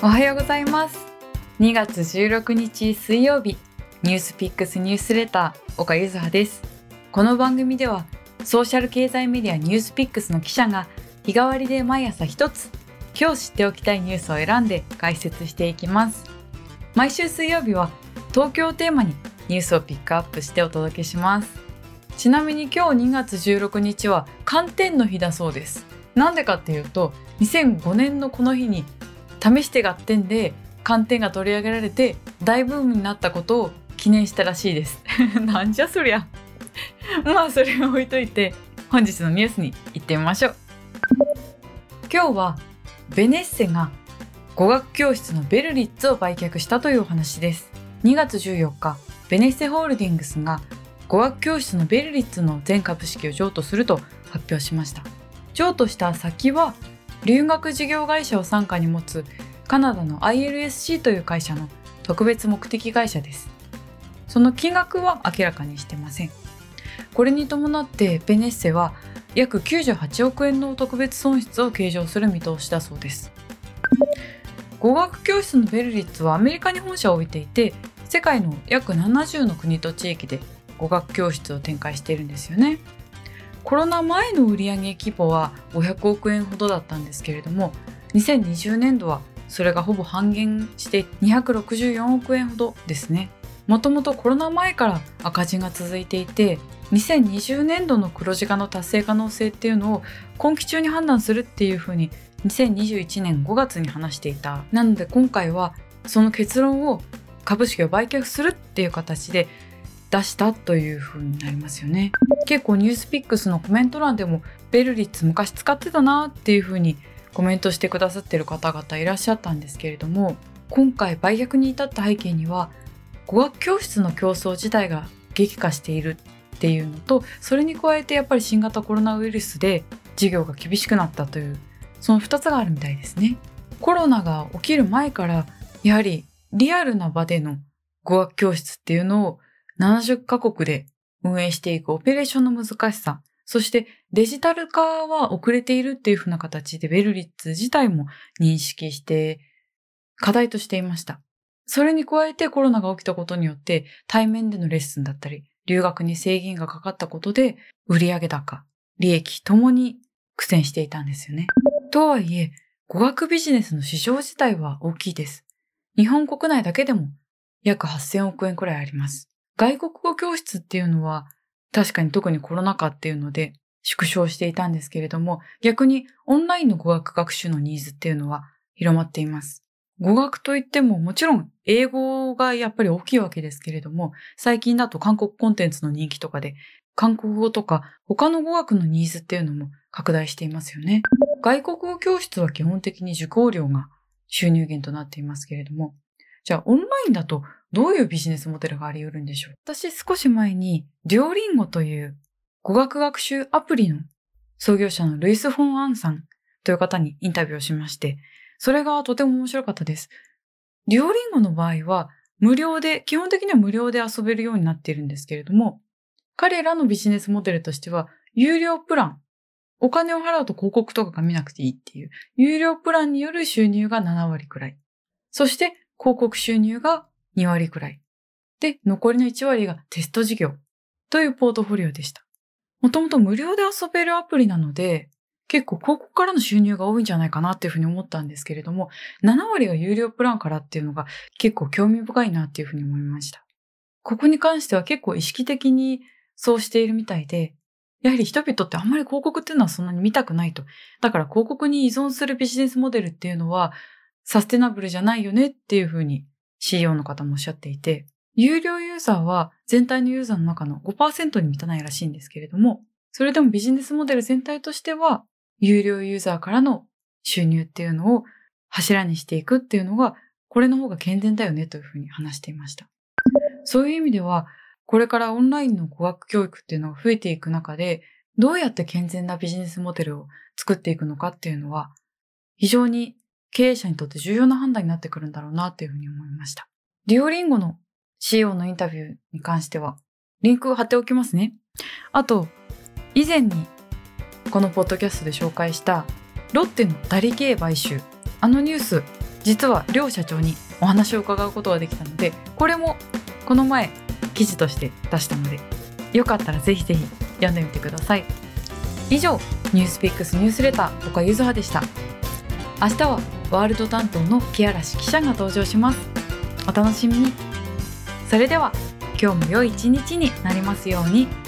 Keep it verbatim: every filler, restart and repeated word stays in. おはようございます。にがつじゅうろくにち水曜日、ニュースピックスニュースレター、岡柚葉です。この番組ではソーシャル経済メディアニュースピックスの記者が日替わりで毎朝一つ今日知っておきたいニュースを選んで解説していきます。毎週水曜日は東京をテーマにニュースをピックアップしてお届けします。ちなみに今日にがつじゅうろくにちは寒天の日だそうです。なんでかっていうとにせんごねんのこの日に試して合点で寒天が取り上げられて大ブームになったことを記念したらしいですなんじゃそりゃまあそれを置いといて本日のニュースに行ってみましょう。今日はベネッセが語学教室のベルリッツを売却したというお話です。にがつじゅうよっか、ベネッセホールディングスが語学教室のベルリッツの全株式を譲渡すると発表しました。譲渡した先は留学事業会社を傘下に持つカナダの アイエルエスシー という会社の特別目的会社です。その金額は明らかにしてません。これに伴ってベネッセは約きゅうじゅうはちおくえんの特別損失を計上する見通しだそうです。語学教室のベルリッツはアメリカに本社を置いていて、世界の約ななじゅうの国と地域で語学教室を展開しているんですよね。コロナ前の売上規模はごひゃくおくえんほどだったんですけれども、にせんにじゅうねんどはそれがほぼ半減してにひゃくろくじゅうよんおくえんほどですね。もともとコロナ前から赤字が続いていて、にせんにじゅうねんどの黒字化の達成可能性っていうのを今期中に判断するっていうふうににせんにじゅういちねんごがつに話していた。なので今回はその結論を株式を売却するっていう形で出したという風になりますよね。結構ニュースピックスのコメント欄でもベルリッツ昔使ってたなっていう風にコメントしてくださってる方々いらっしゃったんですけれども、今回売却に至った背景には語学教室の競争自体が激化しているっていうのと、それに加えてやっぱり新型コロナウイルスで授業が厳しくなったという、そのふたつがあるみたいですね。コロナが起きる前からやはりリアルな場での語学教室っていうのをななじゅっかこくで運営していくオペレーションの難しさ、そしてデジタル化は遅れているっていうふうな形でベルリッツ自体も認識して課題としていました。それに加えてコロナが起きたことによって対面でのレッスンだったり留学に制限がかかったことで売上高、利益ともに苦戦していたんですよね。とはいえ語学ビジネスの市場自体は大きいです。日本国内だけでも約はっせんおくえんくらいあります。外国語教室っていうのは確かに特にコロナ禍っていうので縮小していたんですけれども、逆にオンラインの語学学習のニーズっていうのは広まっています。語学といってももちろん英語がやっぱり大きいわけですけれども、最近だと韓国コンテンツの人気とかで韓国語とか他の語学のニーズっていうのも拡大していますよね。外国語教室は基本的に受講料が収入源となっていますけれども、じゃあオンラインだとどういうビジネスモデルがあり得るんでしょう。私少し前にデュオリンゴという語学学習アプリの創業者のルイス・フォン・アンさんという方にインタビューをしまして、それがとても面白かったです。デュオリンゴの場合は無料で、基本的には無料で遊べるようになっているんですけれども、彼らのビジネスモデルとしては有料プラン、お金を払うと広告とかが見なくていいっていう有料プランによる収入がななわりくらい、そして広告収入がにわりくらいで、残りのいちわりがテスト事業というポートフォリオでした。もともと無料で遊べるアプリなので結構広告からの収入が多いんじゃないかなっていうふうに思ったんですけれども、ななわりが有料プランからっていうのが結構興味深いなっていうふうに思いました。ここに関しては結構意識的にそうしているみたいで、やはり人々ってあんまり広告っていうのはそんなに見たくないと。だから広告に依存するビジネスモデルっていうのはサステナブルじゃないよねっていうふうに シーイーオー の方もおっしゃっていて、有料ユーザーは全体のユーザーの中の ごパーセント に満たないらしいんですけれども、それでもビジネスモデル全体としては有料ユーザーからの収入っていうのを柱にしていくっていうのが、これの方が健全だよねというふうに話していました。そういう意味ではこれからオンラインの語学教育っていうのが増えていく中で、どうやって健全なビジネスモデルを作っていくのかっていうのは非常に経営者にとって重要な判断になってくるんだろうなっていうふうに思いました。デュオリンゴの シーイーオー のインタビューに関してはリンクを貼っておきますね。あと以前にこのポッドキャストで紹介したロッテのダリ系買収、あのニュース、実は両社長にお話を伺うことができたので、これもこの前記事として出したので、よかったらぜひぜひ読んでみてください。以上、ニュースピックスニュースレターとかゆずはでした。明日はワールド担当の木嵐記者が登場します。お楽しみに。それでは今日も良い一日になりますように。